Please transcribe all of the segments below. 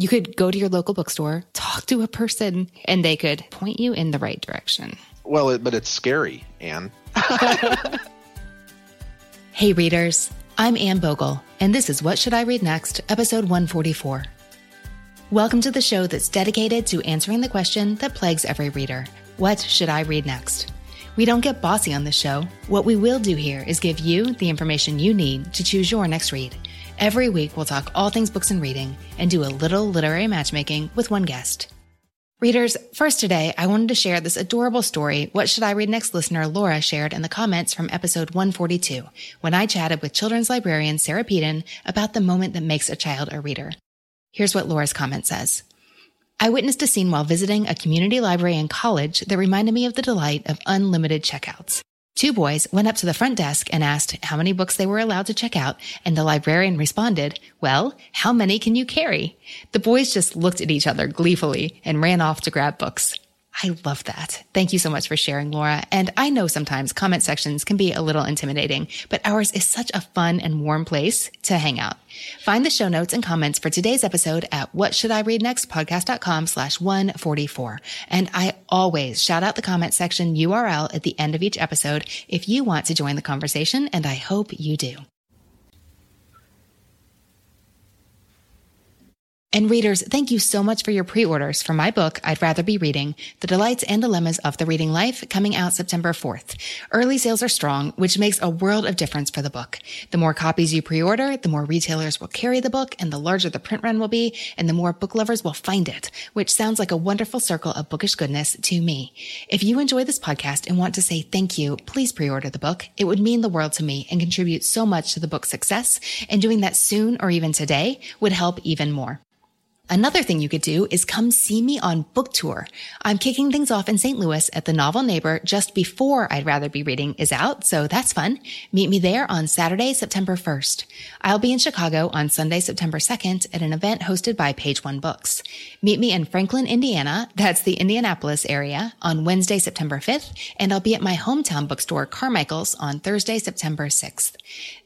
You could go to your local bookstore, talk to a person, and they could point you in the right direction. Well, but it's scary, Anne. Hey, readers. I'm Anne Bogle, and this is What Should I Read Next, episode 144. Welcome to the show that's dedicated to answering the question that plagues every reader. What should I read next? We don't get bossy on this show. What we will do here is give you the information you need to choose your next read. Every week, we'll talk all things books and reading and do a little literary matchmaking with one guest. Readers, first today, I wanted to share this adorable story What Should I Read Next listener Laura shared in the comments from episode 142 when I chatted with children's librarian Sarah Peden about the moment that makes a child a reader. Here's what Laura's comment says. I witnessed a scene while visiting a community library in college that reminded me of the delight of unlimited checkouts. Two boys went up to the front desk and asked how many books they were allowed to check out, and the librarian responded, well, how many can you carry? The boys just looked at each other gleefully and ran off to grab books. I love that. Thank you so much for sharing, Laura. And I know sometimes comment sections can be a little intimidating, but ours is such a fun and warm place to hang out. Find the show notes and comments for today's episode at whatshouldireadnextpodcast.com/144. And I always shout out the comment section URL at the end of each episode if you want to join the conversation, and I hope you do. And readers, thank you so much for your pre-orders for my book, I'd Rather Be Reading, The Delights and Dilemmas of the Reading Life, coming out September 4th. Early sales are strong, which makes a world of difference for the book. The more copies you pre-order, the more retailers will carry the book, and the larger the print run will be, and the more book lovers will find it, which sounds like a wonderful circle of bookish goodness to me. If you enjoy this podcast and want to say thank you, please pre-order the book. It would mean the world to me and contribute so much to the book's success, and doing that soon or even today would help even more. Another thing you could do is come see me on book tour. I'm kicking things off in St. Louis at the Novel Neighbor just before I'd Rather Be Reading is out, so that's fun. Meet me there on Saturday, September 1st. I'll be in Chicago on Sunday, September 2nd at an event hosted by Page One Books. Meet me in Franklin, Indiana, that's the Indianapolis area, on Wednesday, September 5th, and I'll be at my hometown bookstore, Carmichael's, on Thursday, September 6th.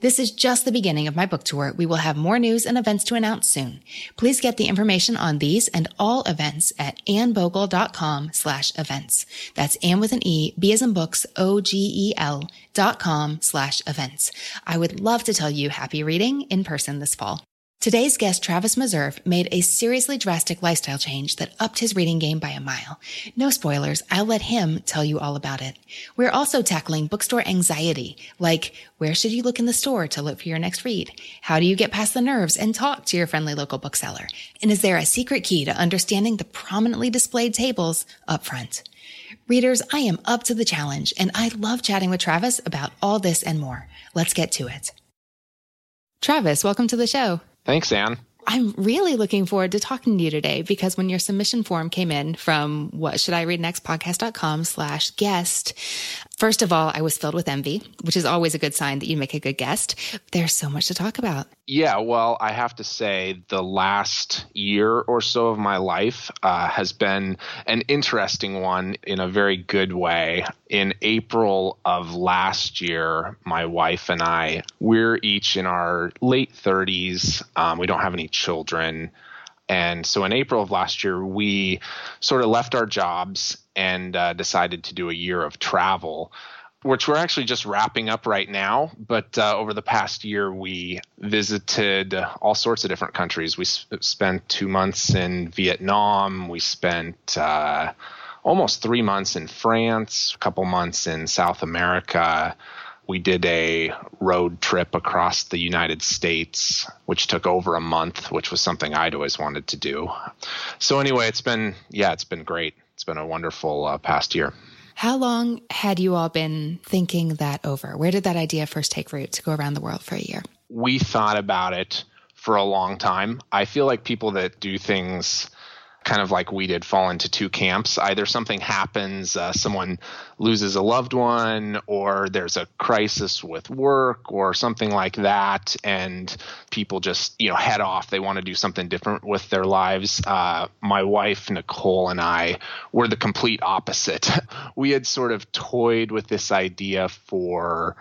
This is just the beginning of my book tour. We will have more news and events to announce soon. Please get the information on these and all events at annebogle.com/events. That's Anne with an E, B as in books, OGEL.com/events. I would love to tell you happy reading in person this fall. Today's guest, Travis Meserve, made a seriously drastic lifestyle change that upped his reading game by a mile. No spoilers, I'll let him tell you all about it. We're also tackling bookstore anxiety, like where should you look in the store to look for your next read? How do you get past the nerves and talk to your friendly local bookseller? And is there a secret key to understanding the prominently displayed tables up front? Readers, I am up to the challenge, and I love chatting with Travis about all this and more. Let's get to it. Travis, welcome to the show. Thanks, Anne. I'm really looking forward to talking to you today because when your submission form came in from whatshouldireadnextpodcast.com/guest, first of all, I was filled with envy, which is always a good sign that you make a good guest. There's so much to talk about. Yeah, well, I have to say the last year or so of my life has been an interesting one in a very good way. In April of last year, my wife and I, we're each in our late 30s. We don't have any children. And so in April of last year, we sort of left our jobs and decided to do a year of travel, which we're actually just wrapping up right now. But over the past year, we visited all sorts of different countries. We spent 2 months in Vietnam. We spent almost 3 months in France, a couple months in South America. We did a road trip across the United States, which took over a month, which was something I'd always wanted to do. So anyway, it's been great. It's been a wonderful past year. How long had you all been thinking that over? Where did that idea first take root to go around the world for a year? We thought about it for a long time. I feel like people that do things kind of like we did fall into two camps. Either something happens, someone loses a loved one, or there's a crisis with work or something like that. And people just, head off. They want to do something different with their lives. My wife, Nicole, and I were the complete opposite. We had sort of toyed with this idea for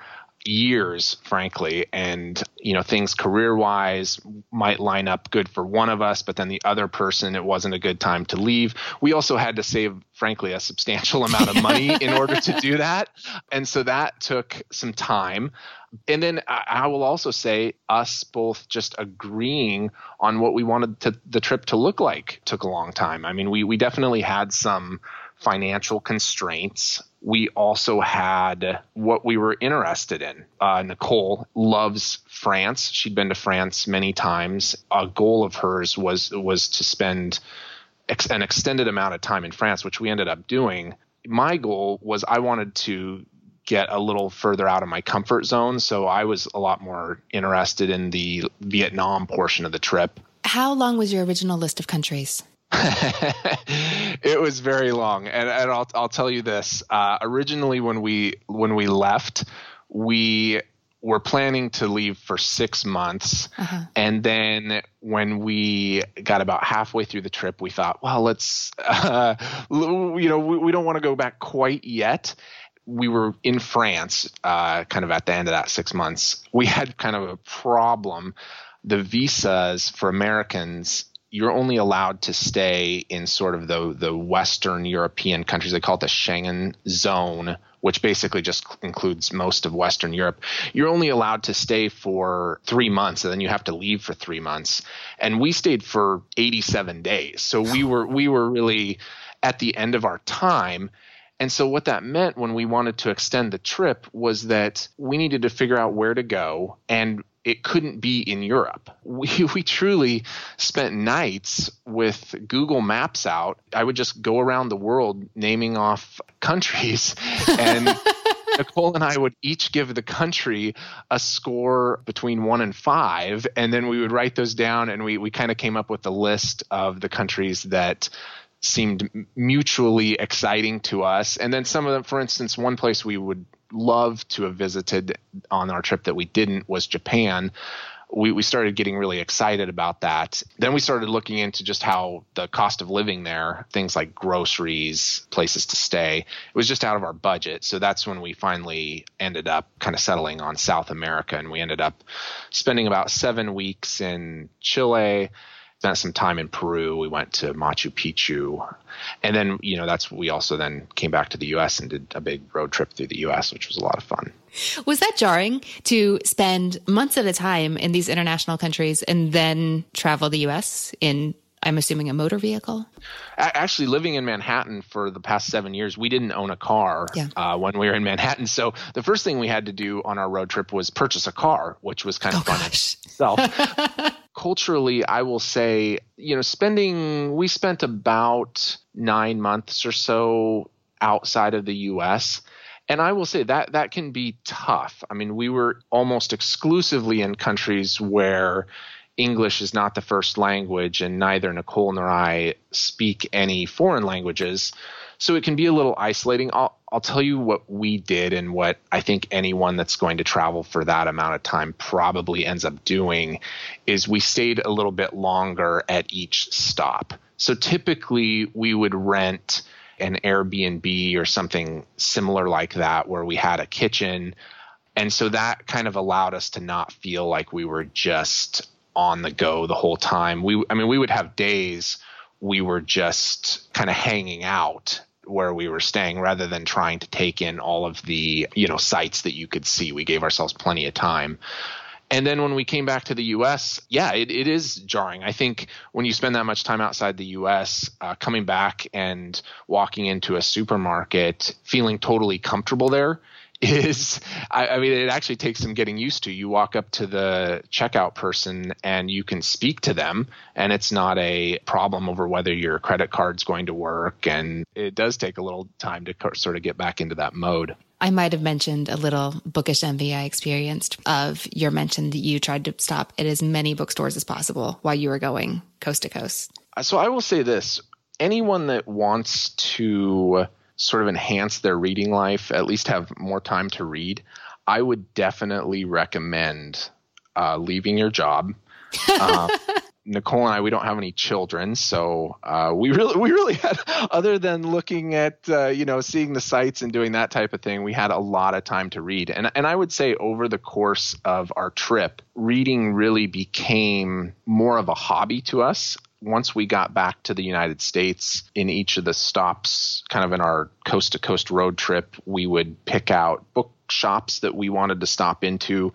years, frankly, and, you know, things career-wise might line up good for one of us, but then the other person, it wasn't a good time to leave. We also had to save, frankly, a substantial amount of money in order to do that. And so that took some time. And then I will also say us both just agreeing on what we wanted the trip to look like took a long time. I mean, we definitely had some financial constraints. We also had what we were interested in. Nicole loves France. She'd been to France many times. A goal of hers was to spend an extended amount of time in France, which we ended up doing. My goal was I wanted to get a little further out of my comfort zone. So I was a lot more interested in the Vietnam portion of the trip. How long was your original list of countries? It was very long. And I'll tell you this, originally when we left, we were planning to leave for 6 months. Uh-huh. And then when we got about halfway through the trip, we thought, well, we don't want to go back quite yet. We were in France, kind of at the end of that 6 months. We had kind of a problem. The visas for Americans, you're only allowed to stay in sort of the Western European countries. They call it the Schengen zone, which basically just includes most of Western Europe. You're only allowed to stay for 3 months, and then you have to leave for 3 months. And we stayed for 87 days. So we were really at the end of our time. And so what that meant when we wanted to extend the trip was that we needed to figure out where to go, and it couldn't be in Europe. We truly spent nights with Google Maps out. I would just go around the world naming off countries, and Nicole and I would each give the country a score between 1 and 5, and then we would write those down, and we kind of came up with a list of the countries that seemed mutually exciting to us. And then some of them, for instance, one place we would love to have visited on our trip that we didn't was Japan. We started getting really excited about that. Then we started looking into just how the cost of living there, things like groceries, places to stay, it was just out of our budget. So that's when we finally ended up kind of settling on South America. And we ended up spending about 7 weeks in Chile, spent some time in Peru. We went to Machu Picchu. And then, you know, we also then came back to the U.S. and did a big road trip through the U.S., which was a lot of fun. Was that jarring to spend months at a time in these international countries and then travel the U.S. in, I'm assuming, a motor vehicle? Actually, living in Manhattan for the past 7 years, we didn't own a car when we were in Manhattan. So the first thing we had to do on our road trip was purchase a car, which was kind of fun in itself. Culturally, I will say, you know, we spent about 9 months or so outside of the U.S., and I will say that that can be tough. I mean, we were almost exclusively in countries where English is not the first language, and neither Nicole nor I speak any foreign languages, so it can be a little isolating. I'll tell you what we did and what I think anyone that's going to travel for that amount of time probably ends up doing is we stayed a little bit longer at each stop. So typically we would rent an Airbnb or something similar like that where we had a kitchen. And so that kind of allowed us to not feel like we were just on the go the whole time. We would have days we were just kind of hanging out where we were staying rather than trying to take in all of the, you know, sites that you could see. We gave ourselves plenty of time. And then when we came back to the U.S., it is jarring. I think when you spend that much time outside the U.S., coming back and walking into a supermarket, feeling totally comfortable there is, it actually takes some getting used to. You walk up to the checkout person and you can speak to them, and it's not a problem over whether your credit card's going to work. And it does take a little time to sort of get back into that mode. I might have mentioned a little bookish envy I experienced of your mention that you tried to stop at as many bookstores as possible while you were going coast to coast. So I will say this, anyone that wants to sort of enhance their reading life, at least have more time to read, I would definitely recommend leaving your job Nicole and I, we don't have any children, so we really had, other than looking at seeing the sites and doing that type of thing, we had a lot of time to read. And I would say over the course of our trip, reading really became more of a hobby to us. Once we got back to the United States, in each of the stops, kind of in our coast-to-coast road trip, we would pick out bookshops that we wanted to stop into.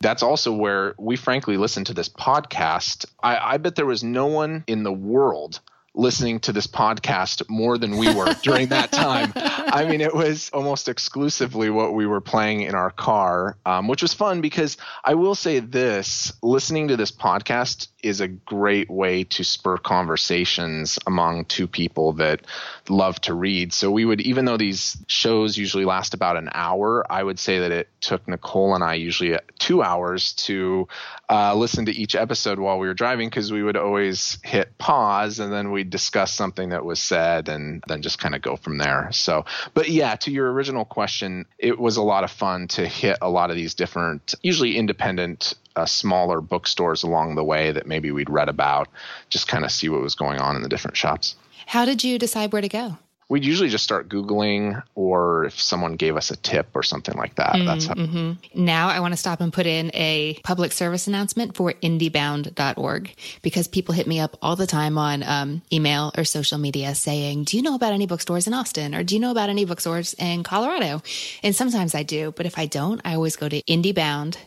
That's also where we frankly listened to this podcast. I bet there was no one in the world listening to this podcast more than we were during that time. I mean, it was almost exclusively what we were playing in our car, which was fun because I will say this, listening to this podcast is a great way to spur conversations among two people that love to read. So we would, even though these shows usually last about an hour, I would say that it took Nicole and I usually 2 hours to listen to each episode while we were driving, because we would always hit pause and then we'd discuss something that was said and then just kind of go from there. So, but yeah, to your original question, it was a lot of fun to hit a lot of these different, usually independent, smaller bookstores along the way that maybe we'd read about, just kind of see what was going on in the different shops. How did you decide where to go? We'd usually just start Googling, or if someone gave us a tip or something like that. That's how. Mm-hmm. Now I want to stop and put in a public service announcement for IndieBound.org, because people hit me up all the time on email or social media saying, do you know about any bookstores in Austin? Or do you know about any bookstores in Colorado? And sometimes I do, but if I don't, I always go to IndieBound.org.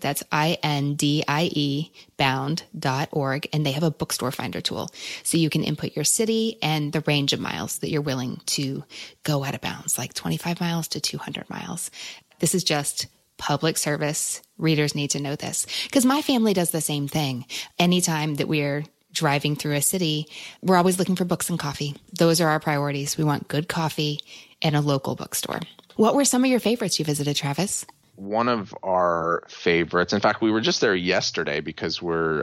That's INDIE bound.org. And they have a bookstore finder tool. So you can input your city and the range of miles that you're willing to go out of bounds, like 25 miles to 200 miles. This is just public service. Readers need to know this, because my family does the same thing. Anytime that we're driving through a city, we're always looking for books and coffee. Those are our priorities. We want good coffee and a local bookstore. What were some of your favorites you visited, Travis? One of our favorites, in fact, we were just there yesterday because we're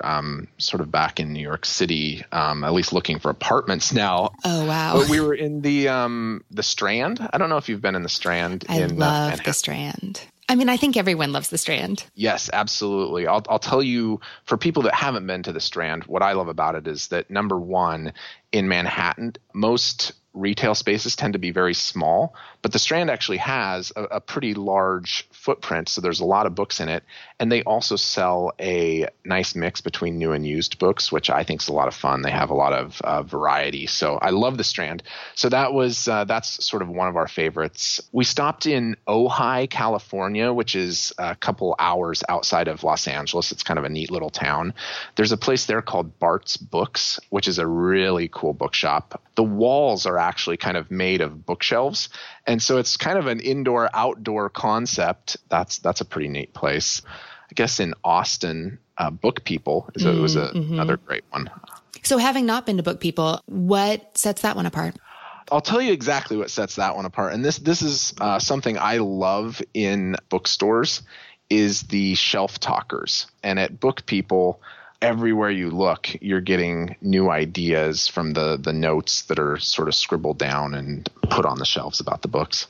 sort of back in New York City, at least looking for apartments now. Oh, wow. But we were in the Strand. I don't know if you've been in the Strand. I love the Strand. I mean, I think everyone loves the Strand. Yes, absolutely. I'll tell you, for people that haven't been to the Strand, what I love about it is that, number one, in Manhattan, most retail spaces tend to be very small, but the Strand actually has a pretty large footprint. So there's a lot of books in it. And they also sell a nice mix between new and used books, which I think is a lot of fun. They have a lot of variety. So I love the Strand. So that was, that's sort of one of our favorites. We stopped in Ojai, California, which is a couple hours outside of Los Angeles. It's kind of a neat little town. There's a place there called Bart's Books, which is a really cool bookshop. The walls are actually kind of made of bookshelves. And so it's kind of an indoor-outdoor concept. That's a pretty neat place. I guess in Austin, Book People another great one. So having not been to Book People, what sets that one apart? I'll tell you exactly what sets that one apart. And this is something I love in bookstores, is the shelf talkers. And at Book People, everywhere you look, you're getting new ideas from the notes that are sort of scribbled down and put on the shelves about the books.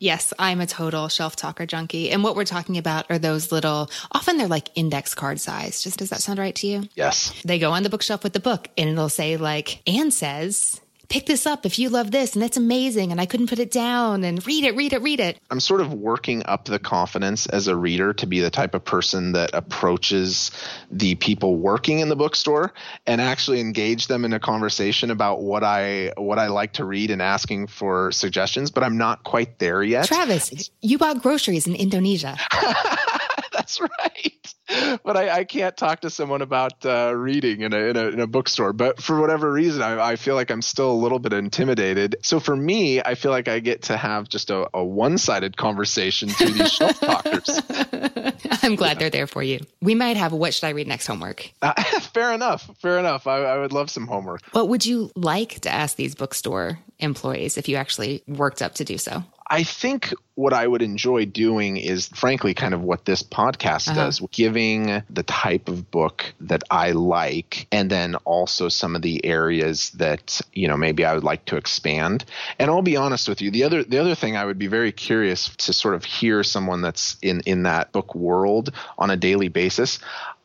Yes, I'm a total shelf talker junkie. And what we're talking about are those little, often they're like index card size. Just, does that sound right to you? Yes. They go on the bookshelf with the book and it'll say, like, Anne says, pick this up if you love this, and that's amazing, and I couldn't put it down, and read it. I'm sort of working up the confidence as a reader to be the type of person that approaches the people working in the bookstore and actually engage them in a conversation about what I like to read and asking for suggestions, but I'm not quite there yet. Travis, you bought groceries in Indonesia. That's right. But I can't talk to someone about reading in a bookstore. But for whatever reason, I feel like I'm still a little bit intimidated. So for me, I feel like I get to have just a one-sided conversation through these shelf talkers. I'm glad they're there for you. We might have a what should I read next homework. Fair enough. I would love some homework. What would you like to ask these bookstore employees if you actually worked up to do so? I think what I would enjoy doing is, frankly, kind of what this podcast does, giving the type of book that I like, and then also some of the areas that, maybe I would like to expand. And I'll be honest with you, the other thing I would be very curious to sort of hear someone that's in that book world on a daily basis.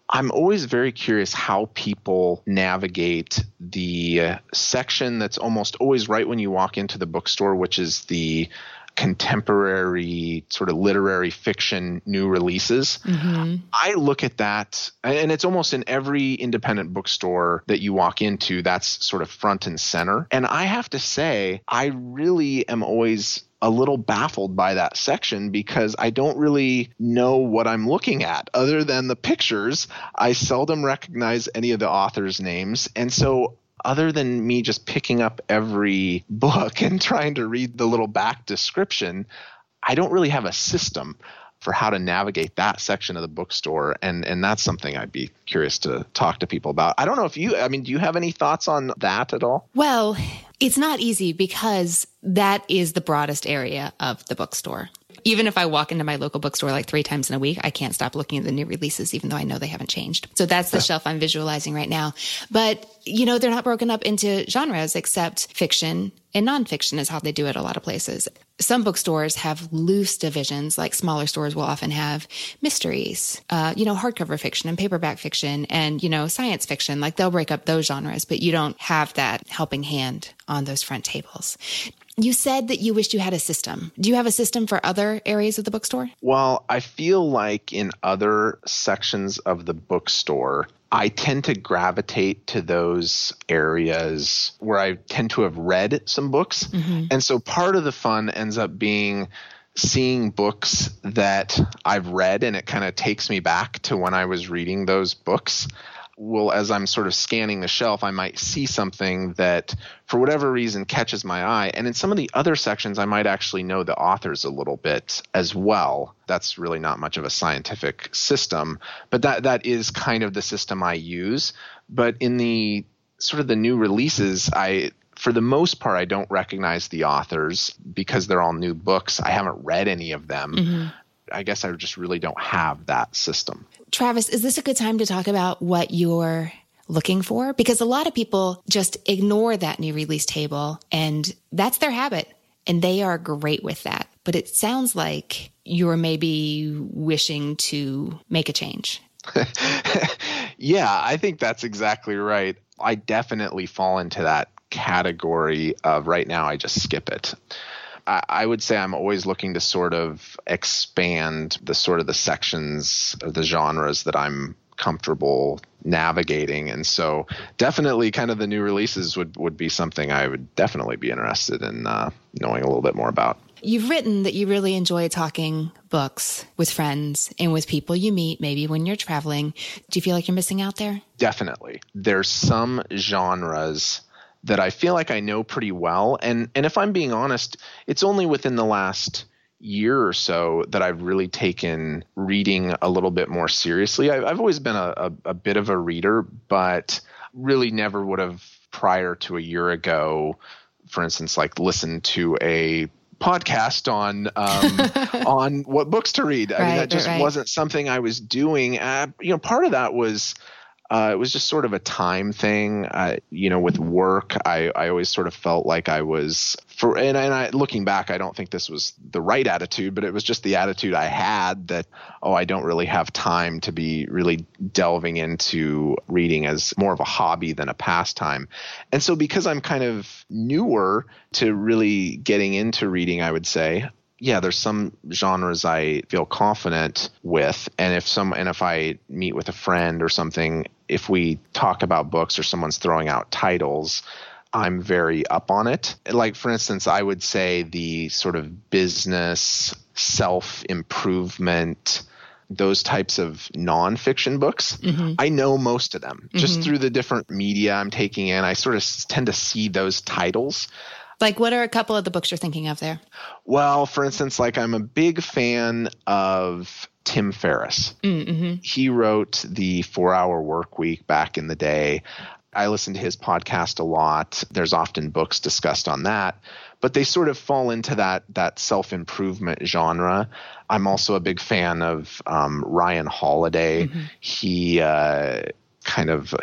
I'm always very curious how people navigate the section that's almost always right when you walk into the bookstore, which is the contemporary sort of literary fiction new releases. Mm-hmm. I look at that, and it's almost in every independent bookstore that you walk into, that's sort of front and center. And I have to say, I really am always a little baffled by that section because I don't really know what I'm looking at other than the pictures. I seldom recognize any of the authors' names. And so other than me just picking up every book and trying to read the little back description, I don't really have a system for how to navigate that section of the bookstore. And that's something I'd be curious to talk to people about. I don't know if you, I mean, do you have any thoughts on that at all? Well, it's not easy because that is the broadest area of the bookstore. Even if I walk into my local bookstore like 3 times in a week, I can't stop looking at the new releases, even though I know they haven't changed. So that's the shelf I'm visualizing right now. But, you know, they're not broken up into genres except fiction and nonfiction is how they do it a lot of places. Some bookstores have loose divisions, like smaller stores will often have mysteries, hardcover fiction and paperback fiction and, science fiction. Like they'll break up those genres, but you don't have that helping hand on those front tables. You said that you wished you had a system. Do you have a system for other areas of the bookstore? Well, I feel like in other sections of the bookstore, I tend to gravitate to those areas where I tend to have read some books. Mm-hmm. And so part of the fun ends up being seeing books that I've read, and it kind of takes me back to when I was reading those books. Well, as I'm sort of scanning the shelf, I might see something that for whatever reason catches my eye. And in some of the other sections, I might actually know the authors a little bit as well. That's really not much of a scientific system, but that is kind of the system I use. But in the sort of the new releases, for the most part, I don't recognize the authors because they're all new books. I haven't read any of them. Mm-hmm. I guess I just really don't have that system. Travis, is this a good time to talk about what you're looking for? Because a lot of people just ignore that new release table, and that's their habit, and they are great with that. But it sounds like you're maybe wishing to make a change. Yeah, I think that's exactly right. I definitely fall into that category of right now, I just skip it. I would say I'm always looking to sort of expand the sort of the sections or the genres that I'm comfortable navigating. And so definitely kind of the new releases would be something I would definitely be interested in knowing a little bit more about. You've written that you really enjoy talking books with friends and with people you meet, maybe when you're traveling. Do you feel like you're missing out there? Definitely. There's some genres that I feel like I know pretty well. And if I'm being honest, it's only within the last year or so that I've really taken reading a little bit more seriously. I've always been a bit of a reader, but really never would have prior to a year ago, for instance, like listened to a podcast on on what books to read. I mean, that just wasn't something I was doing. Part of that was it was just sort of a time thing, with work. I always sort of felt like I was and I, looking back, I don't think this was the right attitude, but it was just the attitude I had that, I don't really have time to be really delving into reading as more of a hobby than a pastime. And so because I'm kind of newer to really getting into reading, I would say, yeah, there's some genres I feel confident with. And if I meet with a friend or something, if we talk about books or someone's throwing out titles, I'm very up on it. Like, for instance, I would say the sort of business, self-improvement, those types of nonfiction books. Mm-hmm. I know most of them just through the different media I'm taking in. I sort of tend to see those titles. Like, what are a couple of the books you're thinking of there? Well, for instance, like I'm a big fan of Tim Ferriss. Mm-hmm. He wrote the 4-Hour Work Week back in the day. I listen to his podcast a lot. There's often books discussed on that, but they sort of fall into that self-improvement genre. I'm also a big fan of Ryan Holiday. Mm-hmm.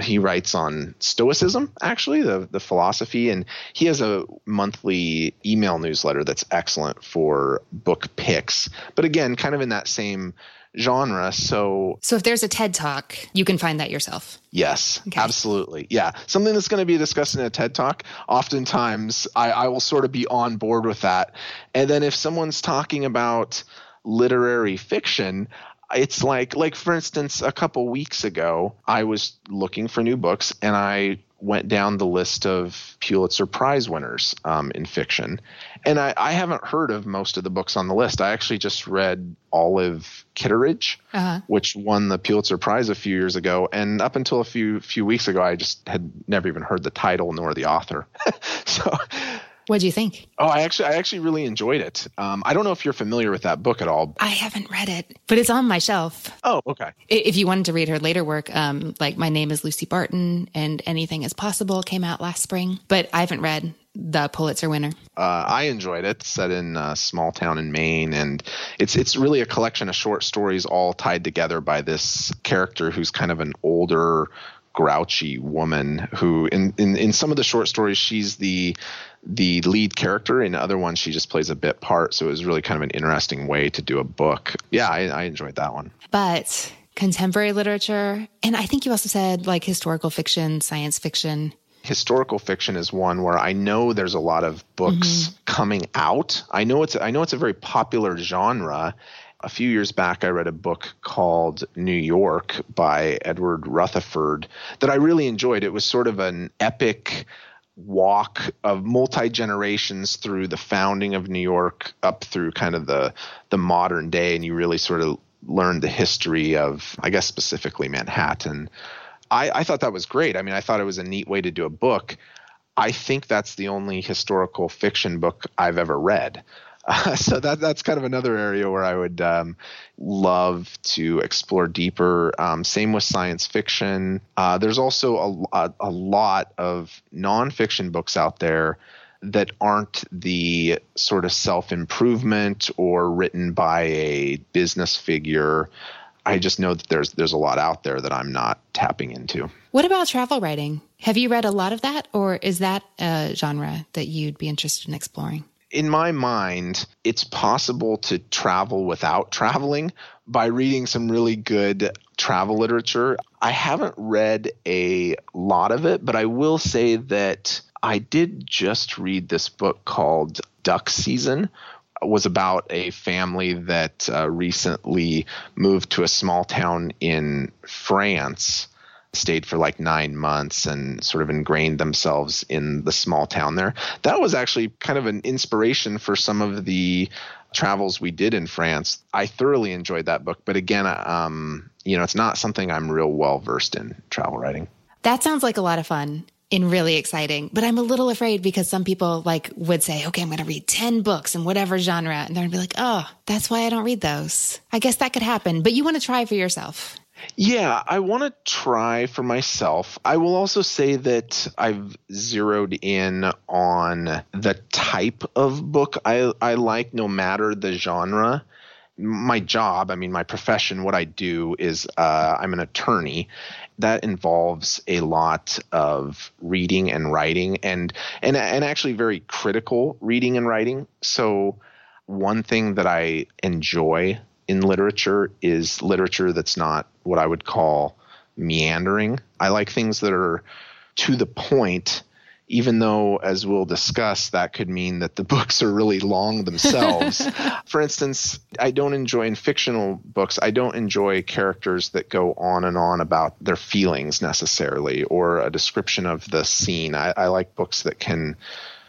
He writes on Stoicism, actually, the philosophy, and he has a monthly email newsletter that's excellent for book picks. But again, kind of in that same genre. So if there's a TED Talk, you can find that yourself. Yes, okay. Absolutely. Yeah. Something that's going to be discussed in a TED Talk, oftentimes I will sort of be on board with that. And then if someone's talking about literary fiction, it's like for instance, a couple weeks ago, I was looking for new books and I went down the list of Pulitzer Prize winners in fiction. And I haven't heard of most of the books on the list. I actually just read Olive Kitteridge, which won the Pulitzer Prize a few years ago. And up until a few weeks ago, I just had never even heard the title nor the author. So what'd you think? Oh, I actually really enjoyed it. I don't know if you're familiar with that book at all. I haven't read it, but it's on my shelf. Oh, okay. If you wanted to read her later work, like My Name is Lucy Barton and Anything is Possible came out last spring, but I haven't read the Pulitzer winner. I enjoyed it. It's set in a small town in Maine, and it's really a collection of short stories all tied together by this character who's kind of an older, grouchy woman who in some of the short stories, she's the lead character. In other ones, she just plays a bit part. So it was really kind of an interesting way to do a book. Yeah, I enjoyed that one. But contemporary literature, and I think you also said like historical fiction, science fiction. Historical fiction is one where I know there's a lot of books coming out. I know it's a very popular genre. A few years back, I read a book called New York by Edward Rutherford that I really enjoyed. It was sort of an epic walk of multi-generations through the founding of New York up through kind of the modern day. And you really sort of learned the history of, I guess, specifically Manhattan. I thought that was great. I mean, I thought it was a neat way to do a book. I think that's the only historical fiction book I've ever read. So that's kind of another area where I would love to explore deeper. Same with science fiction. There's also a lot of nonfiction books out there that aren't the sort of self-improvement or written by a business figure. I just know that there's a lot out there that I'm not tapping into. What about travel writing? Have you read a lot of that, or is that a genre that you'd be interested in exploring? In my mind, it's possible to travel without traveling by reading some really good travel literature. I haven't read a lot of it, but I will say that I did just read this book called Duck Season. It was about a family that recently moved to a small town in France, stayed for like 9 months and sort of ingrained themselves in the small town there. That was actually kind of an inspiration for some of the travels we did in France. I thoroughly enjoyed that book. But again, it's not something I'm real well versed in, travel writing. That sounds like a lot of fun and really exciting. But I'm a little afraid because some people like would say, okay, I'm going to read 10 books in whatever genre. And they're going to be like, oh, that's why I don't read those. I guess that could happen. But you want to try for yourself. Yeah, I want to try for myself. I will also say that I've zeroed in on the type of book I like, no matter the genre. My job, I mean, my profession, what I do is I'm an attorney. That involves a lot of reading and writing and actually very critical reading and writing. So one thing that I enjoy in literature is literature that's not what I would call meandering. I like things that are to the point, even though, as we'll discuss, that could mean that the books are really long themselves. For instance, I don't enjoy in fictional books, I don't enjoy characters that go on and on about their feelings necessarily or a description of the scene. I like books that can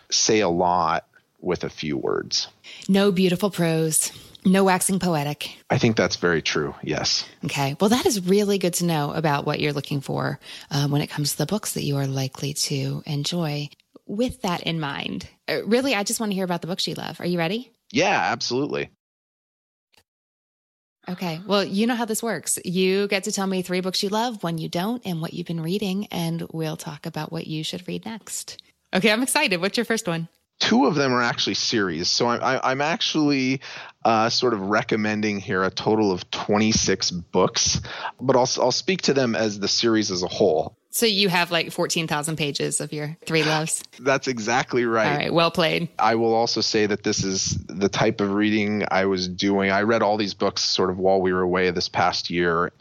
say a lot with a few words. No beautiful prose. No waxing poetic. I think that's very true. Yes. Okay. Well, that is really good to know about what you're looking for when it comes to the books that you are likely to enjoy. With that in mind, really, I just want to hear about the books you love. Are you ready? Yeah, absolutely. Okay. Well, you know how this works. You get to tell me 3 books you love, one you don't, and what you've been reading, and we'll talk about what you should read next. Okay. I'm excited. What's your first one? 2 of them are actually series. So I'm actually sort of recommending here a total of 26 books, but I'll speak to them as the series as a whole. So you have like 14,000 pages of your three loves. That's exactly right. All right. Well played. I will also say that this is the type of reading I was doing. I read all these books sort of while we were away this past year.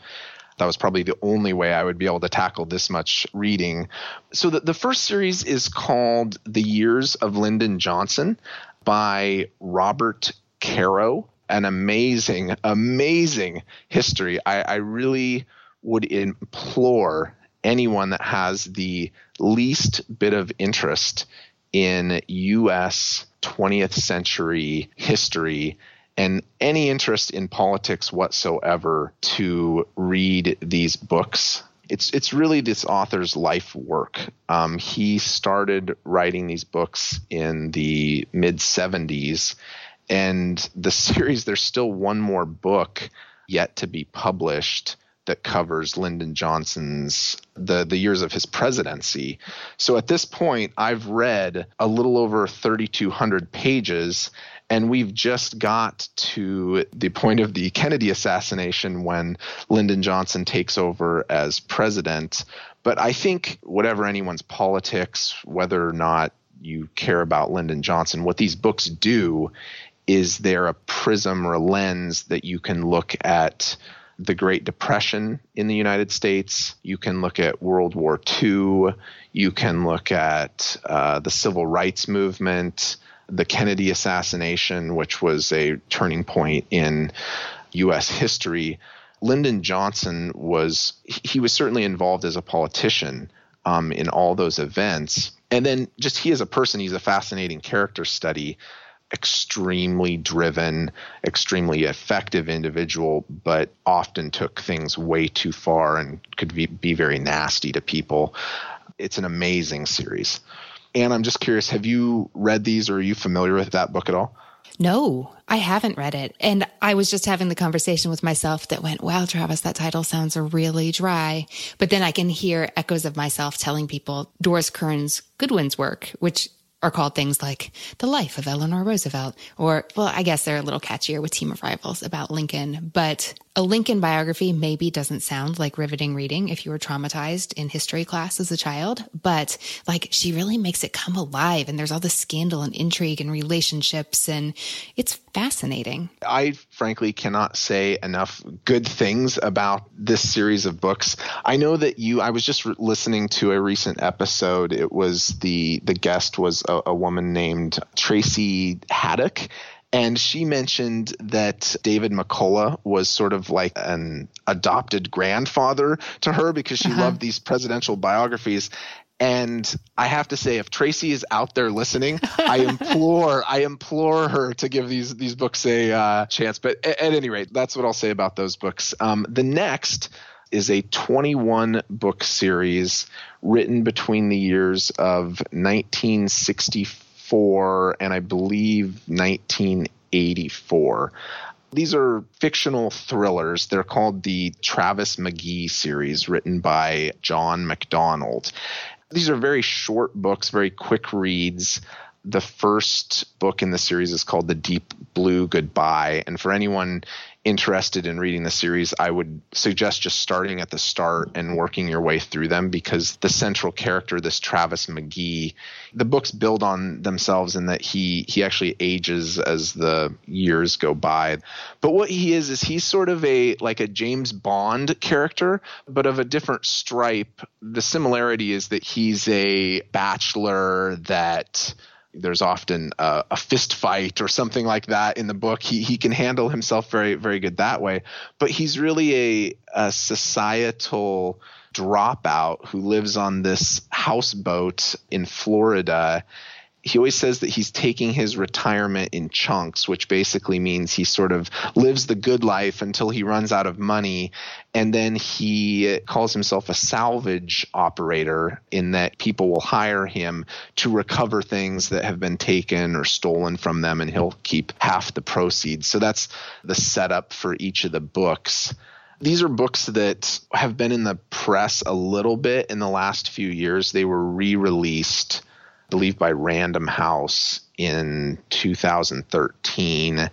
That was probably the only way I would be able to tackle this much reading. So the first series is called The Years of Lyndon Johnson by Robert Caro. An amazing, amazing history. I really would implore anyone that has the least bit of interest in U.S. 20th century history and any interest in politics whatsoever to read these books. It's really this author's life work. He started writing these books in the mid-70s. And the series, there's still one more book yet to be published that covers Lyndon Johnson's, the years of his presidency. So at this point, I've read a little over 3,200 pages, and we've just got to the point of the Kennedy assassination when Lyndon Johnson takes over as president. But I think whatever anyone's politics, whether or not you care about Lyndon Johnson, what these books do is they're a prism or a lens that you can look at the Great Depression in the United States. You can look at World War II. You can look at the Civil Rights Movement, the Kennedy assassination, which was a turning point in U.S. history. Lyndon Johnson was certainly involved as a politician in all those events. And then just he as a person, he's a fascinating character study, extremely driven, extremely effective individual, but often took things way too far and could be very nasty to people. It's an amazing series. And I'm just curious, have you read these or are you familiar with that book at all? No, I haven't read it. And I was just having the conversation with myself that went, wow, Travis, that title sounds really dry. But then I can hear echoes of myself telling people Doris Kearns Goodwin's work, which are called things like The Life of Eleanor Roosevelt, or, well, I guess they're a little catchier with Team of Rivals about Lincoln. But a Lincoln biography maybe doesn't sound like riveting reading if you were traumatized in history class as a child, but like she really makes it come alive. And there's all this scandal and intrigue and relationships, and it's fascinating. I frankly cannot say enough good things about this series of books. I know that I was just listening to a recent episode. It was the guest was a woman named Tracy Haddock. And she mentioned that David McCullough was sort of like an adopted grandfather to her because she loved these presidential biographies. And I have to say, if Tracy is out there listening, I implore her to give these books a chance. But at any rate, that's what I'll say about those books. The next is a 21-book series written between the years of 1964 and I believe 1984. These are fictional thrillers. They're called the Travis McGee series, written by John MacDonald. These are very short books, very quick reads. The first book in the series is called The Deep Blue Goodbye. And for anyone interested in reading the series, I would suggest just starting at the start and working your way through them, because the central character, this Travis McGee, the books build on themselves in that he actually ages as the years go by. But what he is he's sort of like a James Bond character, but of a different stripe. The similarity is that he's a bachelor that there's often a fist fight or something like that in the book. He can handle himself very, very good that way. But he's really a societal dropout who lives on this houseboat in Florida. He always says that he's taking his retirement in chunks, which basically means he sort of lives the good life until he runs out of money. And then he calls himself a salvage operator, in that people will hire him to recover things that have been taken or stolen from them, and he'll keep half the proceeds. So that's the setup for each of the books. These are books that have been in the press a little bit in the last few years. They were re-released, I believe, by Random House in 2013.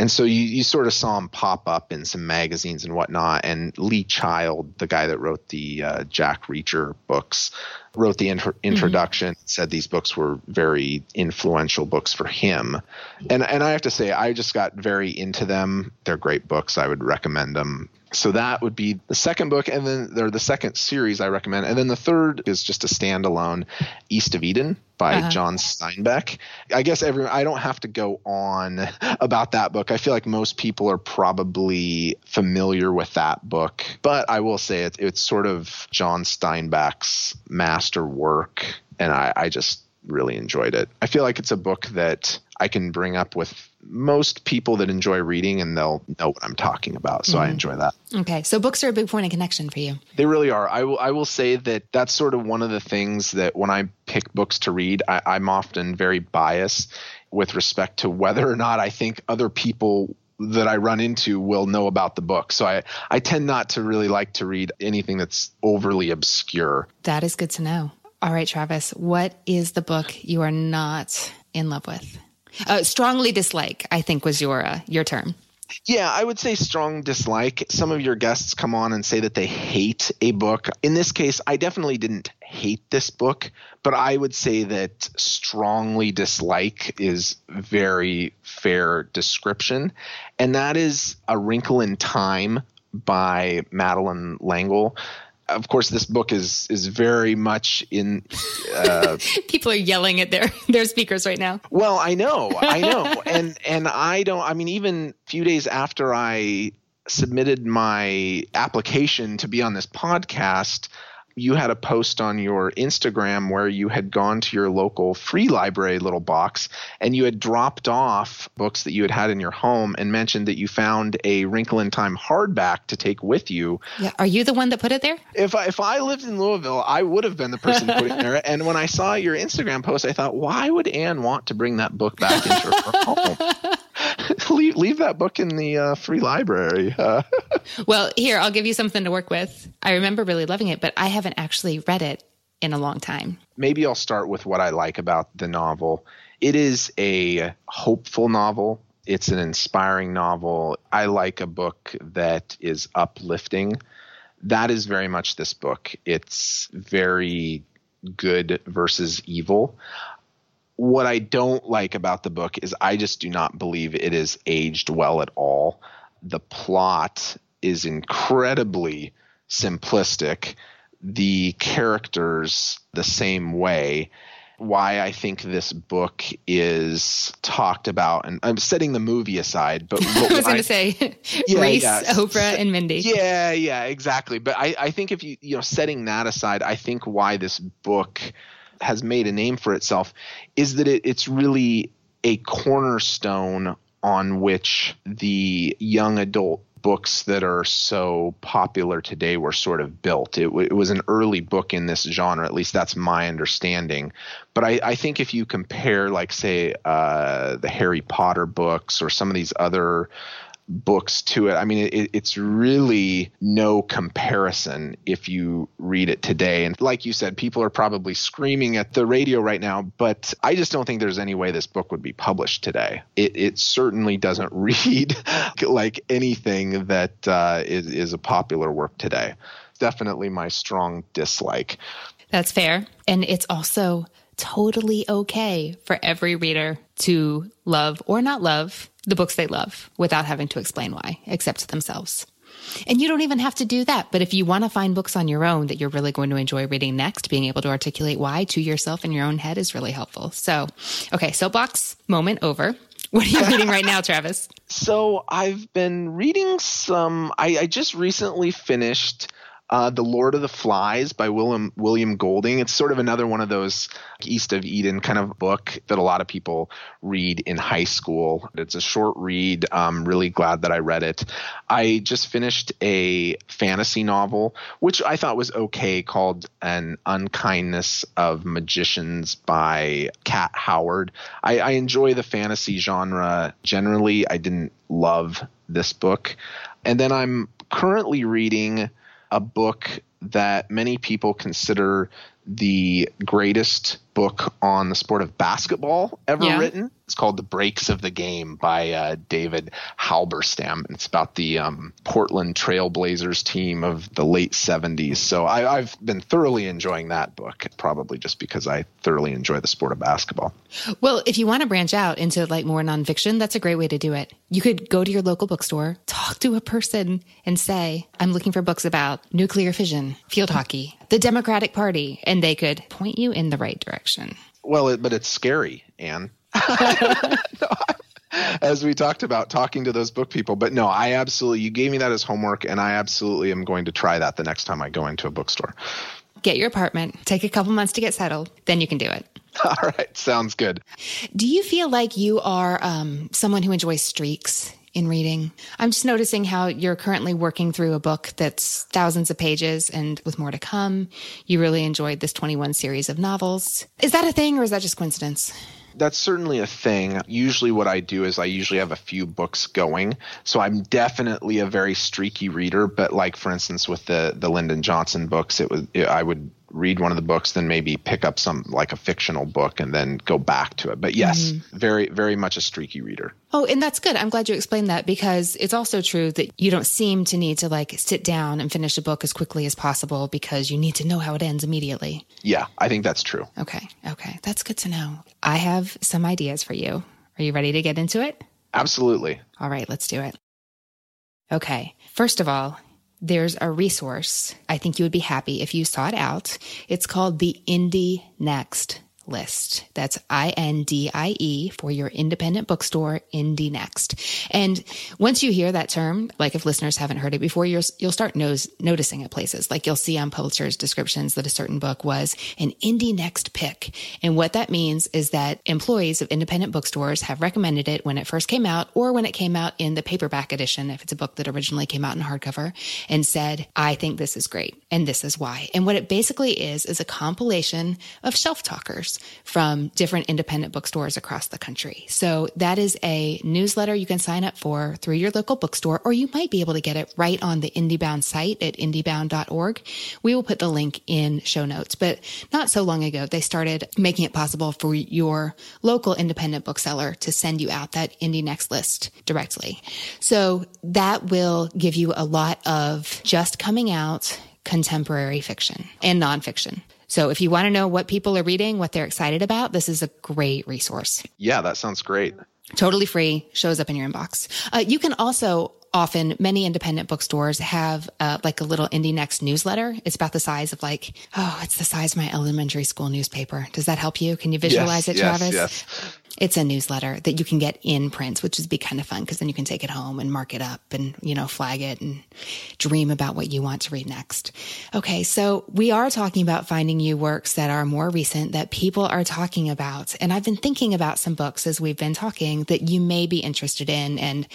And so you sort of saw him pop up in some magazines and whatnot. And Lee Child, the guy that wrote the Jack Reacher books, wrote the introduction, said these books were very influential books for him. And I have to say, I just got very into them. They're great books. I would recommend them. So that would be the second book, and then they're the second series I recommend. And then the third is just a standalone, East of Eden by John Steinbeck. I guess I don't have to go on about that book. I feel like most people are probably familiar with that book. But I will say it's sort of John Steinbeck's masterwork, and I just really enjoyed it. I feel like it's a book that I can bring up with most people that enjoy reading and they'll know what I'm talking about. So I enjoy that. Okay. So books are a big point of connection for you. They really are. I will say that that's sort of one of the things that when I pick books to read, I'm often very biased with respect to whether or not I think other people that I run into will know about the book. So I tend not to really like to read anything that's overly obscure. That is good to know. All right, Travis, what is the book you are not in love with? Strongly dislike, I think, was your term. Yeah, I would say strong dislike. Some of your guests come on and say that they hate a book. In this case, I definitely didn't hate this book, but I would say that strongly dislike is very fair description. And that is A Wrinkle in Time by Madeleine L'Engle. Of course, this book is very much in people are yelling at their speakers right now. Well, I know. And I mean, even a few days after I submitted my application to be on this podcast, you had a post on your Instagram where you had gone to your local free library little box and you had dropped off books that you had had in your home and mentioned that you found A Wrinkle in Time hardback to take with you. Yeah. Are you the one that put it there? If I lived in Louisville, I would have been the person to put it there. And when I saw your Instagram post, I thought, why would Anne want to bring that book back into her home? Leave that book in the free library. Well, here, I'll give you something to work with. I remember really loving it, but I haven't actually read it in a long time. Maybe I'll start with what I like about the novel. It is a hopeful novel. It's an inspiring novel. I like a book that is uplifting. That is very much this book. It's very good versus evil. What I don't like about the book is I just do not believe it is aged well at all. The plot is incredibly simplistic. The characters the same way. Why I think this book is talked about, and I'm setting the movie aside. But I was going to say, yeah, Reese, yeah. Oprah, and Mindy. Yeah, exactly. But I think if you setting that aside, I think why this book has made a name for itself is that it's really a cornerstone on which the young adult books that are so popular today were sort of built. It was an early book in this genre, at least that's my understanding. But I think if you compare, like, say, the Harry Potter books or some of these other books to it, I mean, it's really no comparison if you read it today. And like you said, people are probably screaming at the radio right now, but I just don't think there's any way this book would be published today. It certainly doesn't read like anything that is a popular work today. Definitely my strong dislike. That's fair. And it's also totally okay for every reader to love or not love the books they love without having to explain why, except to themselves. And you don't even have to do that. But if you want to find books on your own that you're really going to enjoy reading next, being able to articulate why to yourself in your own head is really helpful. So, okay, soapbox moment over. What are you reading right now, Travis? So I've been reading some, I just recently finished The Lord of the Flies by William Golding. It's sort of another one of those East of Eden kind of book that a lot of people read in high school. It's a short read. I'm really glad that I read it. I just finished a fantasy novel, which I thought was okay, called An Unkindness of Magicians by Cat Howard. I enjoy the fantasy genre generally. I didn't love this book. And then I'm currently reading a book that many people consider the greatest book on the sport of basketball ever written. It's called The Breaks of the Game by David Halberstam. It's about the Portland Trailblazers team of the late 70s. So I've been thoroughly enjoying that book, probably just because I thoroughly enjoy the sport of basketball. Well, if you want to branch out into like more nonfiction, that's a great way to do it. You could go to your local bookstore, talk to a person and say, I'm looking for books about nuclear fission, field hockey, the Democratic Party, and they could point you in the right direction. Well, but it's scary, Anne. As we talked about, talking to those book people. But no, I absolutely, you gave me that as homework, and I absolutely am going to try that the next time I go into a bookstore. Get your apartment, take a couple months to get settled, then you can do it. All right. Sounds good. Do you feel like you are someone who enjoys streaks in reading? I'm just noticing how you're currently working through a book that's thousands of pages and with more to come. You really enjoyed this 21 series of novels. Is that a thing or is that just coincidence? That's certainly a thing. Usually what I do is I usually have a few books going. So I'm definitely a very streaky reader. But like, for instance, with the Lyndon Johnson books, I would read one of the books, then maybe pick up some like a fictional book and then go back to it. But yes, very, very much a streaky reader. Oh, and that's good. I'm glad you explained that because it's also true that you don't seem to need to like sit down and finish a book as quickly as possible because you need to know how it ends immediately. Yeah, I think that's true. Okay. That's good to know. I have some ideas for you. Are you ready to get into it? Absolutely. All right, let's do it. Okay. First of all, there's a resource. I think you would be happy if you saw it out. It's called the Indie Next list. That's INDIE for your independent bookstore, Indie Next. And once you hear that term, like if listeners haven't heard it before, you'll start noticing at places. Like you'll see on Pulitzer's descriptions that a certain book was an Indie Next pick. And what that means is that employees of independent bookstores have recommended it when it first came out or when it came out in the paperback edition, if it's a book that originally came out in hardcover, and said, I think this is great and this is why. And what it basically is a compilation of shelf talkers from different independent bookstores across the country. So that is a newsletter you can sign up for through your local bookstore, or you might be able to get it right on the IndieBound site at indiebound.org. We will put the link in show notes, but not so long ago, they started making it possible for your local independent bookseller to send you out that Indie Next list directly. So that will give you a lot of just coming out contemporary fiction and nonfiction. So if you want to know what people are reading, what they're excited about, this is a great resource. Yeah, that sounds great. Totally free, shows up in your inbox. You can also often, many independent bookstores have like a little Indie Next newsletter. It's about the size of it's the size of my elementary school newspaper. Does that help you? Can you visualize it, Travis? Yes. It's a newsletter that you can get in print, which would be kind of fun because then you can take it home and mark it up and, flag it and dream about what you want to read next. Okay. So we are talking about finding you works that are more recent that people are talking about. And I've been thinking about some books as we've been talking that you may be interested in. And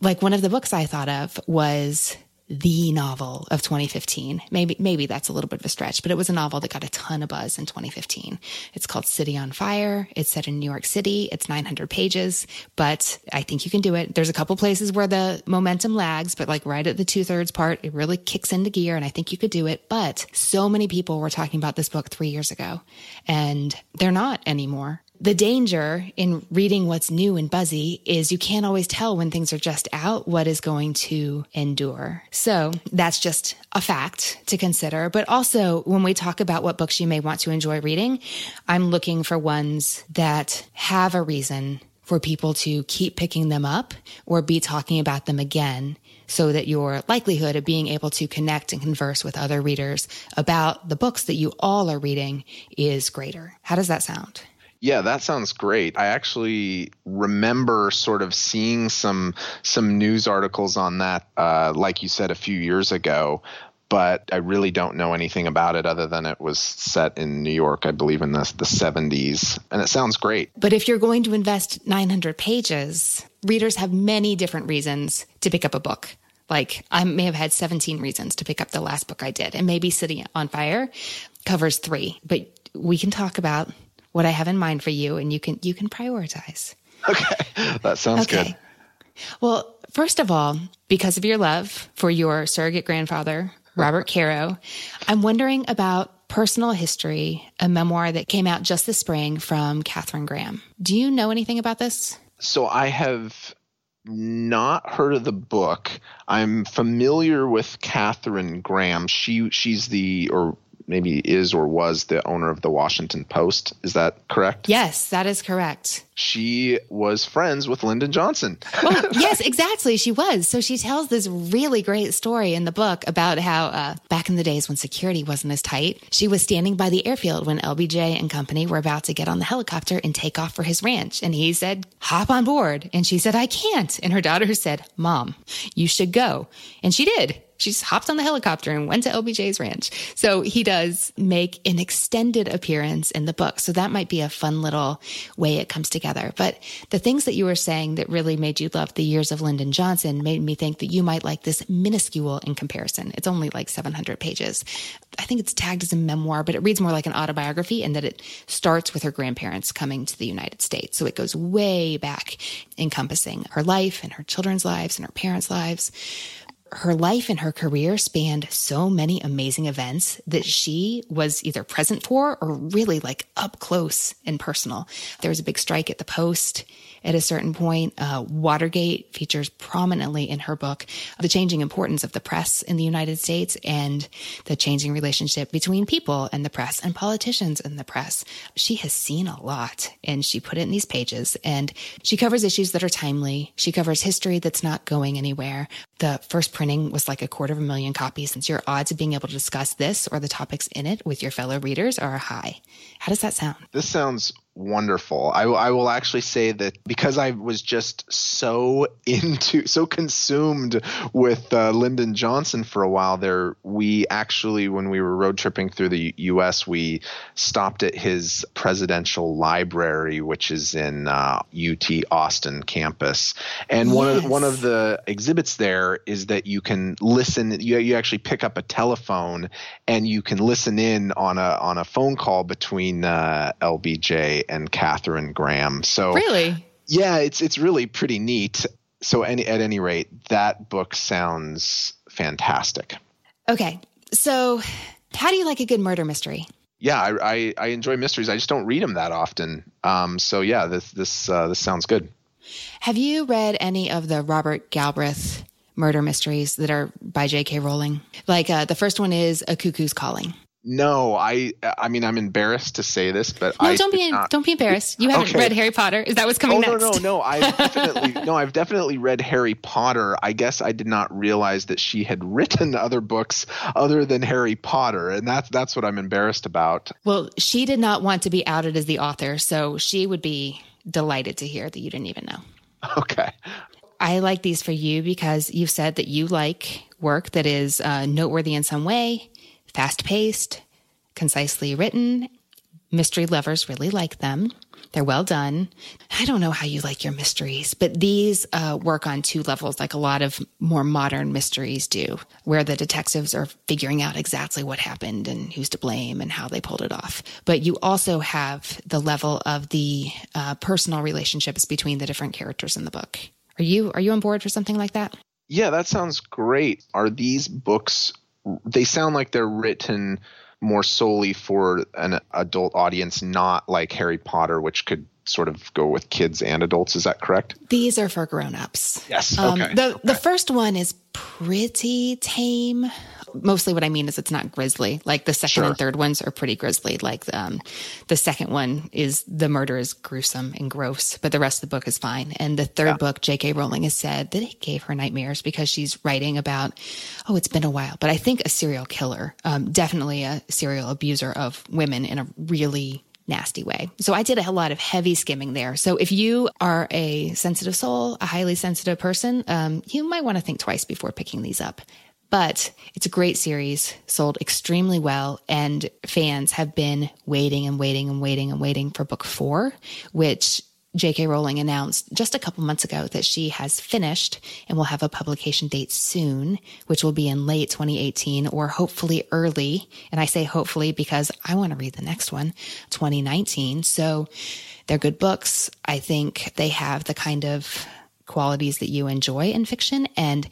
like one of the books I thought of was the novel of 2015. Maybe that's a little bit of a stretch, but it was a novel that got a ton of buzz in 2015. It's called City on Fire. It's set in New York City. It's 900 pages, but I think you can do it. There's a couple places where the momentum lags, but like right at the 2/3 part, it really kicks into gear and I think you could do it. But so many people were talking about this book 3 years ago and they're not anymore. The danger in reading what's new and buzzy is you can't always tell when things are just out what is going to endure. So that's just a fact to consider. But also when we talk about what books you may want to enjoy reading, I'm looking for ones that have a reason for people to keep picking them up or be talking about them again, so that your likelihood of being able to connect and converse with other readers about the books that you all are reading is greater. How does that sound? Yeah, that sounds great. I actually remember sort of seeing some news articles on that, like you said, a few years ago, but I really don't know anything about it other than it was set in New York, I believe in the 70s, and it sounds great. But if you're going to invest 900 pages, readers have many different reasons to pick up a book. Like I may have had 17 reasons to pick up the last book I did, and maybe City on Fire covers 3, but we can talk about what I have in mind for you, and you can prioritize. Okay, that sounds good. Well, first of all, because of your love for your surrogate grandfather, Robert Caro, I'm wondering about Personal History, a memoir that came out just this spring from Katherine Graham. Do you know anything about this? So I have not heard of the book. I'm familiar with Katherine Graham. She's the, or maybe is or was, the owner of the Washington Post. Is that correct? Yes, that is correct. She was friends with Lyndon Johnson. Oh, yes, exactly. She was. So she tells this really great story in the book about how back in the days when security wasn't as tight, she was standing by the airfield when LBJ and company were about to get on the helicopter and take off for his ranch. And he said, hop on board. And she said, I can't. And her daughter said, Mom, you should go. And she did. She just hopped on the helicopter and went to LBJ's ranch. So he does make an extended appearance in the book. So that might be a fun little way it comes together. But the things that you were saying that really made you love The Years of Lyndon Johnson made me think that you might like this minuscule in comparison. It's only like 700 pages. I think it's tagged as a memoir, but it reads more like an autobiography in that it starts with her grandparents coming to the United States. So it goes way back, encompassing her life and her children's lives and her parents' lives. Her life and her career spanned so many amazing events that she was either present for or really like up close and personal. There was a big strike at the Post at a certain point. Watergate features prominently in her book, the changing importance of the press in the United States and the changing relationship between people and the press and politicians and the press. She has seen a lot and she put it in these pages, and she covers issues that are timely. She covers history that's not going anywhere. The first printing was like 250,000 copies, and your odds of being able to discuss this or the topics in it with your fellow readers are high. How does that sound? This sounds wonderful. I will actually say that because I was just so consumed with Lyndon Johnson for a while there, we actually, when we were road tripping through the U.S., we stopped at his presidential library, which is in UT Austin campus. And one of the exhibits there is that you can listen. You actually pick up a telephone and you can listen in on a phone call between LBJ and Katherine Graham. So really? Yeah, it's really pretty neat. So at any rate, that book sounds fantastic. Okay. So how do you like a good murder mystery? Yeah, I enjoy mysteries. I just don't read them that often. So yeah, this sounds good. Have you read any of the Robert Galbraith murder mysteries that are by J.K. Rowling? Like the first one is A Cuckoo's Calling. No, I mean, I'm embarrassed to say this, but don't be embarrassed. You haven't read Harry Potter. Is that what's coming next? No. I've definitely read Harry Potter. I guess I did not realize that she had written other books other than Harry Potter. And that's what I'm embarrassed about. Well, she did not want to be outed as the author. So she would be delighted to hear that you didn't even know. Okay. I like these for you because you've said that you like work that is noteworthy in some way. Fast-paced, concisely written. Mystery lovers really like them. They're well done. I don't know how you like your mysteries, but these work on two levels like a lot of more modern mysteries do, where the detectives are figuring out exactly what happened and who's to blame and how they pulled it off. But you also have the level of the personal relationships between the different characters in the book. Are you on board for something like that? Yeah, that sounds great. Are these books... They sound like they're written more solely for an adult audience, not like Harry Potter, which could sort of go with kids and adults. Is that correct? These are for grownups. Yes. Okay. The first one is pretty tame. Mostly what I mean is it's not grisly. Like the second and third ones are pretty grisly. Like the second one is the murder is gruesome and gross, but the rest of the book is fine. And the third book, J.K. Rowling has said that it gave her nightmares because she's writing about, it's been a while, but I think a serial killer, definitely a serial abuser of women in a really nasty way. So I did a lot of heavy skimming there. So if you are a sensitive soul, a highly sensitive person, you might want to think twice before picking these up. But it's a great series, sold extremely well, and fans have been waiting for book 4, which J.K. Rowling announced just a couple months ago that she has finished and will have a publication date soon, which will be in late 2018 or hopefully early. And I say hopefully because I want to read the next one, 2019. So they're good books. I think they have the kind of qualities that you enjoy in fiction, and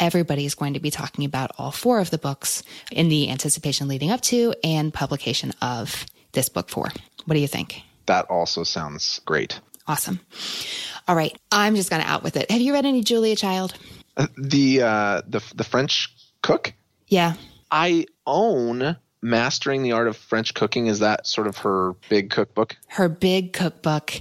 everybody is going to be talking about all four of the books in the anticipation leading up to and publication of this book four. What do you think? That also sounds great. Awesome. All right. I'm just going to out with it. Have you read any Julia Child? The French cook? Yeah. I own Mastering the Art of French Cooking. Is that sort of her big cookbook? Her big cookbook.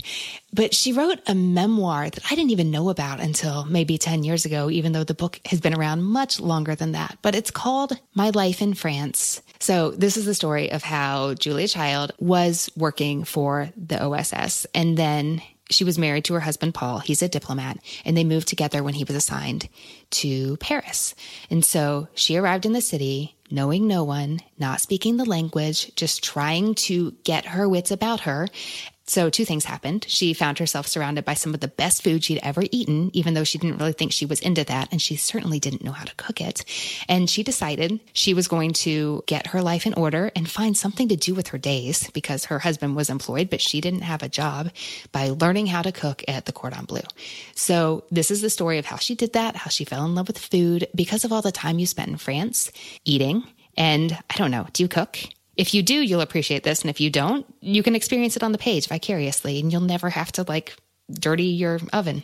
But she wrote a memoir that I didn't even know about until maybe 10 years ago, even though the book has been around much longer than that. But it's called My Life in France. So this is the story of how Julia Child was working for the OSS. And then she was married to her husband, Paul. He's a diplomat. And they moved together when he was assigned to Paris. And so she arrived in the city, knowing no one, not speaking the language, just trying to get her wits about her. So two things happened. She found herself surrounded by some of the best food she'd ever eaten, even though she didn't really think she was into that. And she certainly didn't know how to cook it. And she decided she was going to get her life in order and find something to do with her days because her husband was employed, but she didn't have a job, by learning how to cook at the Cordon Bleu. So this is the story of how she did that, how she fell in love with food because of all the time you spent in France eating. And I don't know, do you cook? If you do, you'll appreciate this. And if you don't, you can experience it on the page vicariously, and you'll never have to dirty your oven.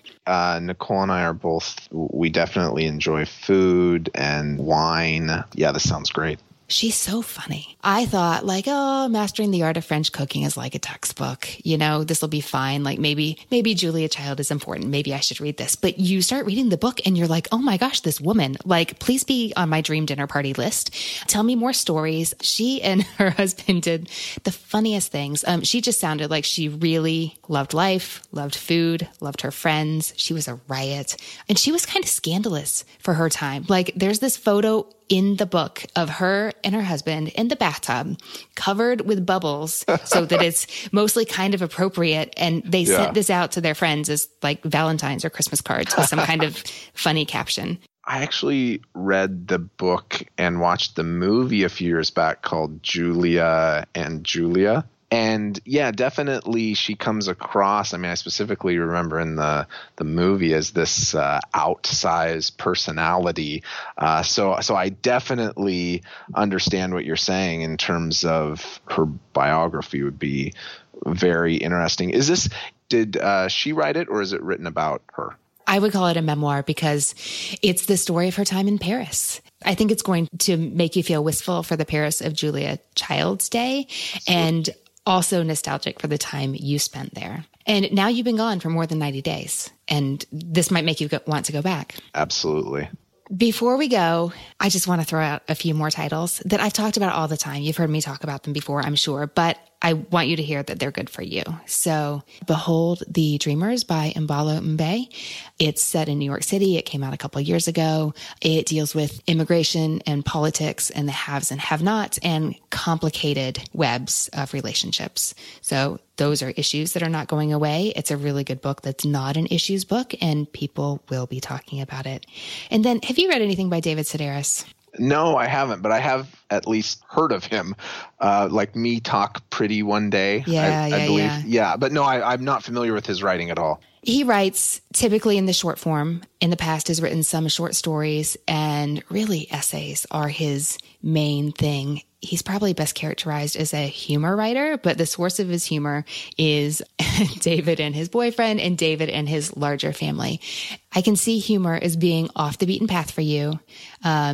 Nicole and I are both, we definitely enjoy food and wine. Yeah, this sounds great. She's so funny. I thought Mastering the Art of French Cooking is like a textbook. You know, this will be fine. Maybe Julia Child is important. Maybe I should read this. But you start reading the book and you're like, oh my gosh, this woman, please be on my dream dinner party list. Tell me more stories. She and her husband did the funniest things. She just sounded like she really loved life, loved food, loved her friends. She was a riot. And she was kind of scandalous for her time. There's this photo in the book of her and her husband in the bathtub covered with bubbles so that it's mostly kind of appropriate. And they sent this out to their friends as Valentine's or Christmas cards with some kind of funny caption. I actually read the book and watched the movie a few years back called Julia and Julia. And yeah, definitely she comes across, I specifically remember in the movie as this outsized personality. So I definitely understand what you're saying in terms of her biography would be very interesting. Did she write it, or is it written about her? I would call it a memoir because it's the story of her time in Paris. I think it's going to make you feel wistful for the Paris of Julia Child's day. Sure. And also nostalgic for the time you spent there. And now you've been gone for more than 90 days, and this might make you want to go back. Absolutely. Before we go, I just want to throw out a few more titles that I've talked about all the time. You've heard me talk about them before, I'm sure, but I want you to hear that they're good for you. So Behold the Dreamers by Mbalo Mbe. It's set in New York City. It came out a couple of years ago. It deals with immigration and politics and the haves and have-nots and complicated webs of relationships. So those are issues that are not going away. It's a really good book that's not an issues book, and people will be talking about it. And then, have you read anything by David Sedaris? No, I haven't, but I have at least heard of him, Me Talk Pretty One Day, I believe. Yeah, but no, I'm not familiar with his writing at all. He writes typically in the short form. In the past, has written some short stories, and really essays are his main thing. He's probably best characterized as a humor writer, but the source of his humor is David and his boyfriend and David and his larger family. I can see humor as being off the beaten path for you.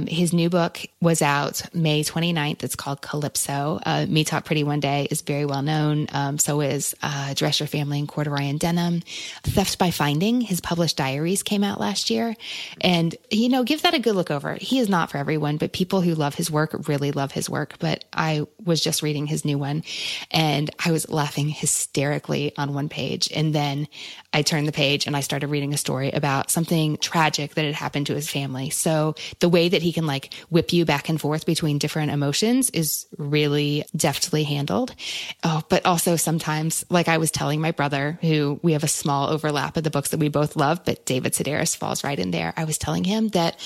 His new book was out May 29th. It's called Calypso. Me Talk Pretty One Day is very well known. So is Dress Your Family in Corduroy and Denim. Theft by Finding, his published diaries, came out last year. And, give that a good look over. He is not for everyone, but people who love his work really love his work. But I was just reading his new one and I was laughing hysterically on one page. And then I turned the page and I started reading a story about something tragic that had happened to his family. So the way that he can whip you back and forth between different emotions is really deftly handled. Oh, but also sometimes, I was telling my brother, who we have a small overlap of the books that we both love, but David Sedaris falls right in there. I was telling him that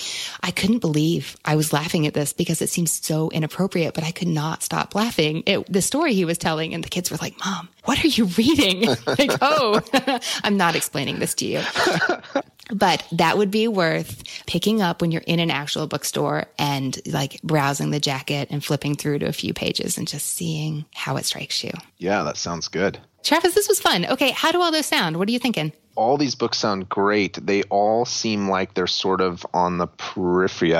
I couldn't believe I was laughing at this because it seems so inappropriate, but I could not stop laughing at the story he was telling. And the kids were like, Mom, what are you reading? I'm not explaining this to you. But that would be worth picking up when you're in an actual bookstore and like browsing the jacket and flipping through to a few pages and just seeing how it strikes you. Yeah, that sounds good. Travis, this was fun. Okay, how do all those sound? What are you thinking? All these books sound great. They all seem like they're sort of on the periphery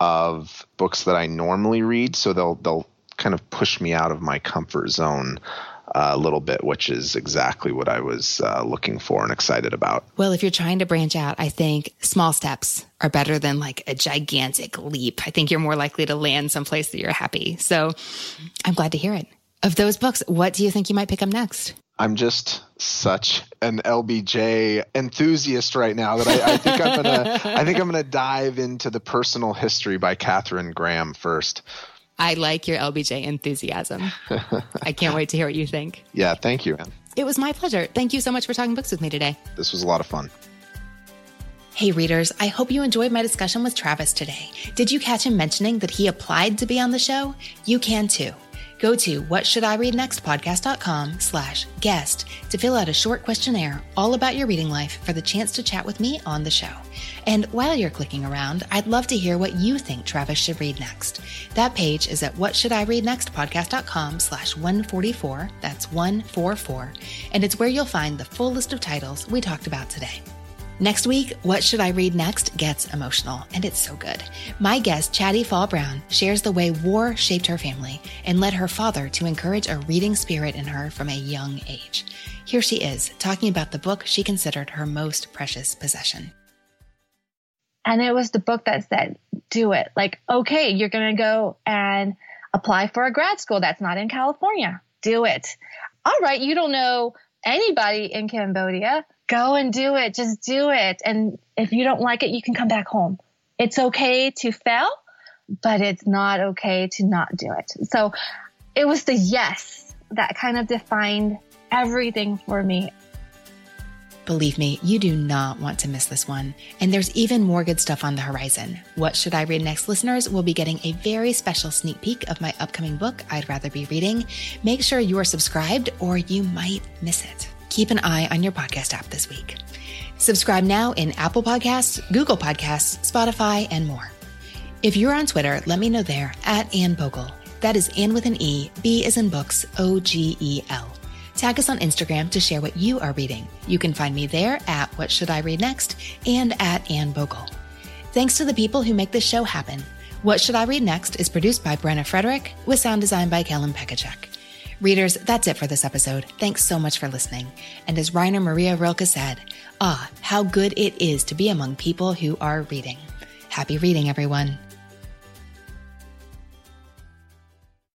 of books that I normally read. So they'll kind of push me out of my comfort zone a little bit, which is exactly what I was looking for and excited about. Well, if you're trying to branch out, I think small steps are better than like a gigantic leap. I think you're more likely to land someplace that you're happy. So I'm glad to hear it. Of those books, what do you think you might pick up next? I'm just such an LBJ enthusiast right now that I think I'm gonna dive into The Personal History by Katharine Graham first. I like your LBJ enthusiasm. I can't wait to hear what you think. Yeah, thank you, Anne. It was my pleasure. Thank you so much for talking books with me today. This was a lot of fun. Hey, readers, I hope you enjoyed my discussion with Travis today. Did you catch him mentioning that he applied to be on the show? You can too. Go to whatshouldireadnextpodcast.com/guest to fill out a short questionnaire all about your reading life for the chance to chat with me on the show. And while you're clicking around, I'd love to hear what you think Travis should read next. That page is at whatshouldireadnextpodcast.com/144. That's 144. And it's where you'll find the full list of titles we talked about today. Next week, What Should I Read Next gets emotional, and it's so good. My guest, Chatty Fall Brown, shares the way war shaped her family and led her father to encourage a reading spirit in her from a young age. Here she is, talking about the book she considered her most precious possession. And it was the book that said, do it. Like, okay, you're going to go and apply for a grad school that's not in California. Do it. All right, you don't know anybody in Cambodia. Go and do it. Just do it. And if you don't like it, you can come back home. It's okay to fail, but it's not okay to not do it. So it was the yes that kind of defined everything for me. Believe me, you do not want to miss this one. And there's even more good stuff on the horizon. What Should I Read Next listeners will be getting a very special sneak peek of my upcoming book, I'd Rather Be Reading. Make sure you are subscribed or you might miss it. Keep an eye on your podcast app this week. Subscribe now in Apple Podcasts, Google Podcasts, Spotify, and more. If you're on Twitter, let me know there at Anne Bogle. That is Anne with an E, B as in books, O-G-E-L. Tag us on Instagram to share what you are reading. You can find me there at What Should I Read Next and at Anne Bogle. Thanks to the people who make this show happen. What Should I Read Next is produced by Brenna Frederick with sound design by Kellen Pekacek. Readers, that's it for this episode. Thanks so much for listening. And as Rainer Maria Rilke said, ah, how good it is to be among people who are reading. Happy reading, everyone.